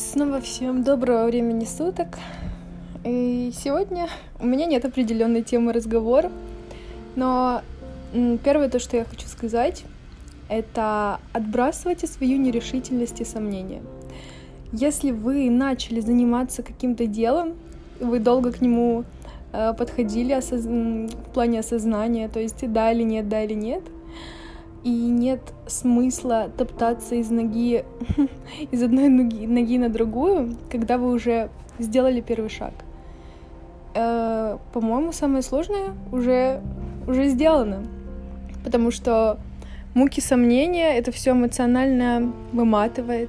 Снова всем доброго времени суток. И сегодня у меня нет определенной темы разговора, но первое, то, что я хочу сказать, это отбрасывайте свою нерешительность и сомнения. Если вы начали заниматься каким-то делом, вы долго к нему подходили в плане осознания, то есть да или нет, и нет смысла топтаться из одной ноги на другую, когда вы уже сделали первый шаг. По-моему, самое сложное уже сделано, потому что муки сомнения, это все эмоционально выматывает.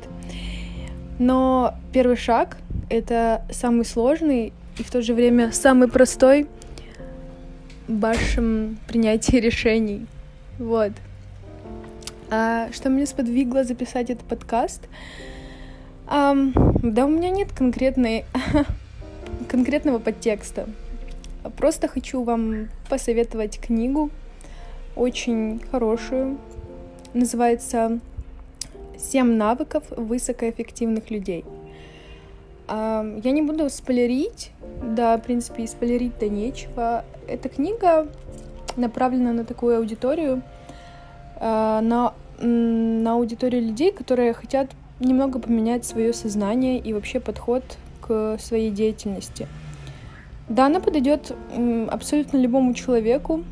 Но первый шаг — это самый сложный и в то же время самый простой в вашем принятии решений. Вот. Что меня сподвигло записать этот подкаст? Да, у меня нет конкретного подтекста. Просто хочу вам посоветовать книгу, очень хорошую. Называется «7 навыков высокоэффективных людей». Я не буду спойлерить, да, в принципе, и спойлерить-то нечего. Эта книга направлена на такую аудиторию, на аудиторию людей, которые хотят немного поменять свое сознание и вообще подход к своей деятельности. Да, она подойдет абсолютно любому человеку,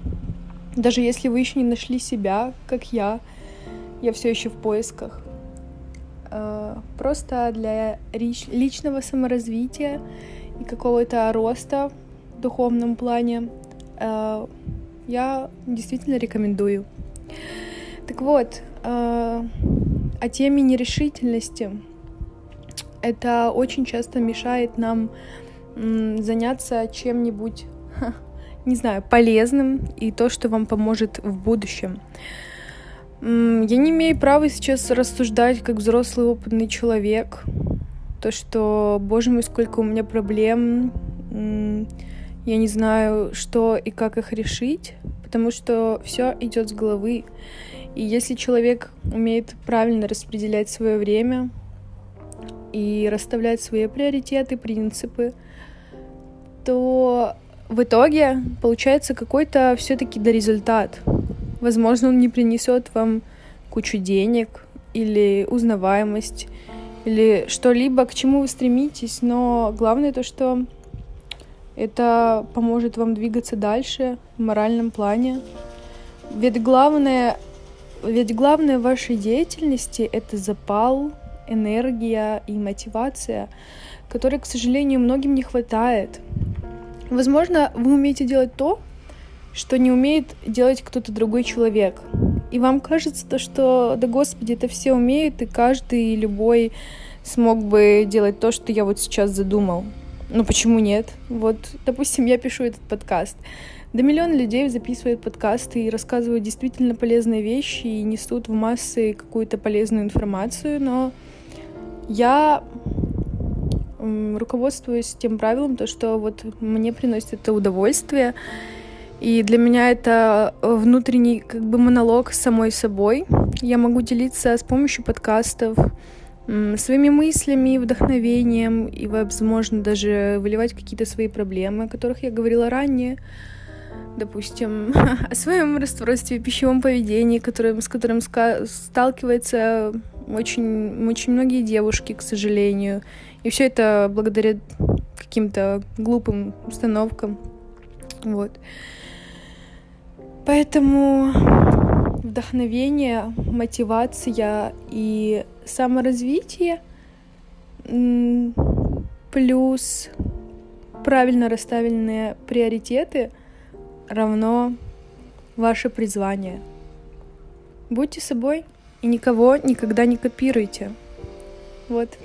даже если вы еще не нашли себя, как я все еще в поисках. Просто для личного саморазвития и какого-то роста в духовном плане я действительно рекомендую. Так вот, о теме нерешительности. Это очень часто мешает нам заняться чем-нибудь, не знаю, полезным и то, что вам поможет в будущем. Я не имею права сейчас рассуждать как взрослый опытный человек. То, что, боже мой, сколько у меня проблем, я не знаю, что и как их решить, потому что все идет с головы. И если человек умеет правильно распределять свое время и расставлять свои приоритеты, принципы, то в итоге получается какой-то все-таки результат. Возможно, он не принесет вам кучу денег или узнаваемость, или что-либо, к чему вы стремитесь, но главное то, что это поможет вам двигаться дальше в моральном плане. Ведь главное в вашей деятельности — это запал, энергия и мотивация, которой, к сожалению, многим не хватает. Возможно, вы умеете делать то, что не умеет делать кто-то другой человек. И вам кажется, что, да господи, это все умеют, и каждый, и любой смог бы делать то, что я вот сейчас задумал. Но почему нет? Вот, допустим, я пишу этот подкаст. Да миллион людей записывают подкасты и рассказывают действительно полезные вещи и несут в массы какую-то полезную информацию, но я руководствуюсь тем правилом, то, что вот мне приносит это удовольствие, и для меня это внутренний как бы монолог с самой собой. Я могу делиться с помощью подкастов своими мыслями, вдохновением и, возможно, даже выливать какие-то свои проблемы, о которых я говорила ранее. Допустим, о своем расстройстве, пищевом поведении, с которым сталкиваются очень многие девушки, к сожалению. И все это благодаря каким-то глупым установкам. Вот. Поэтому вдохновение, мотивация и саморазвитие плюс правильно расставленные приоритеты равно ваше призвание. Будьте собой и никого никогда не копируйте. Вот.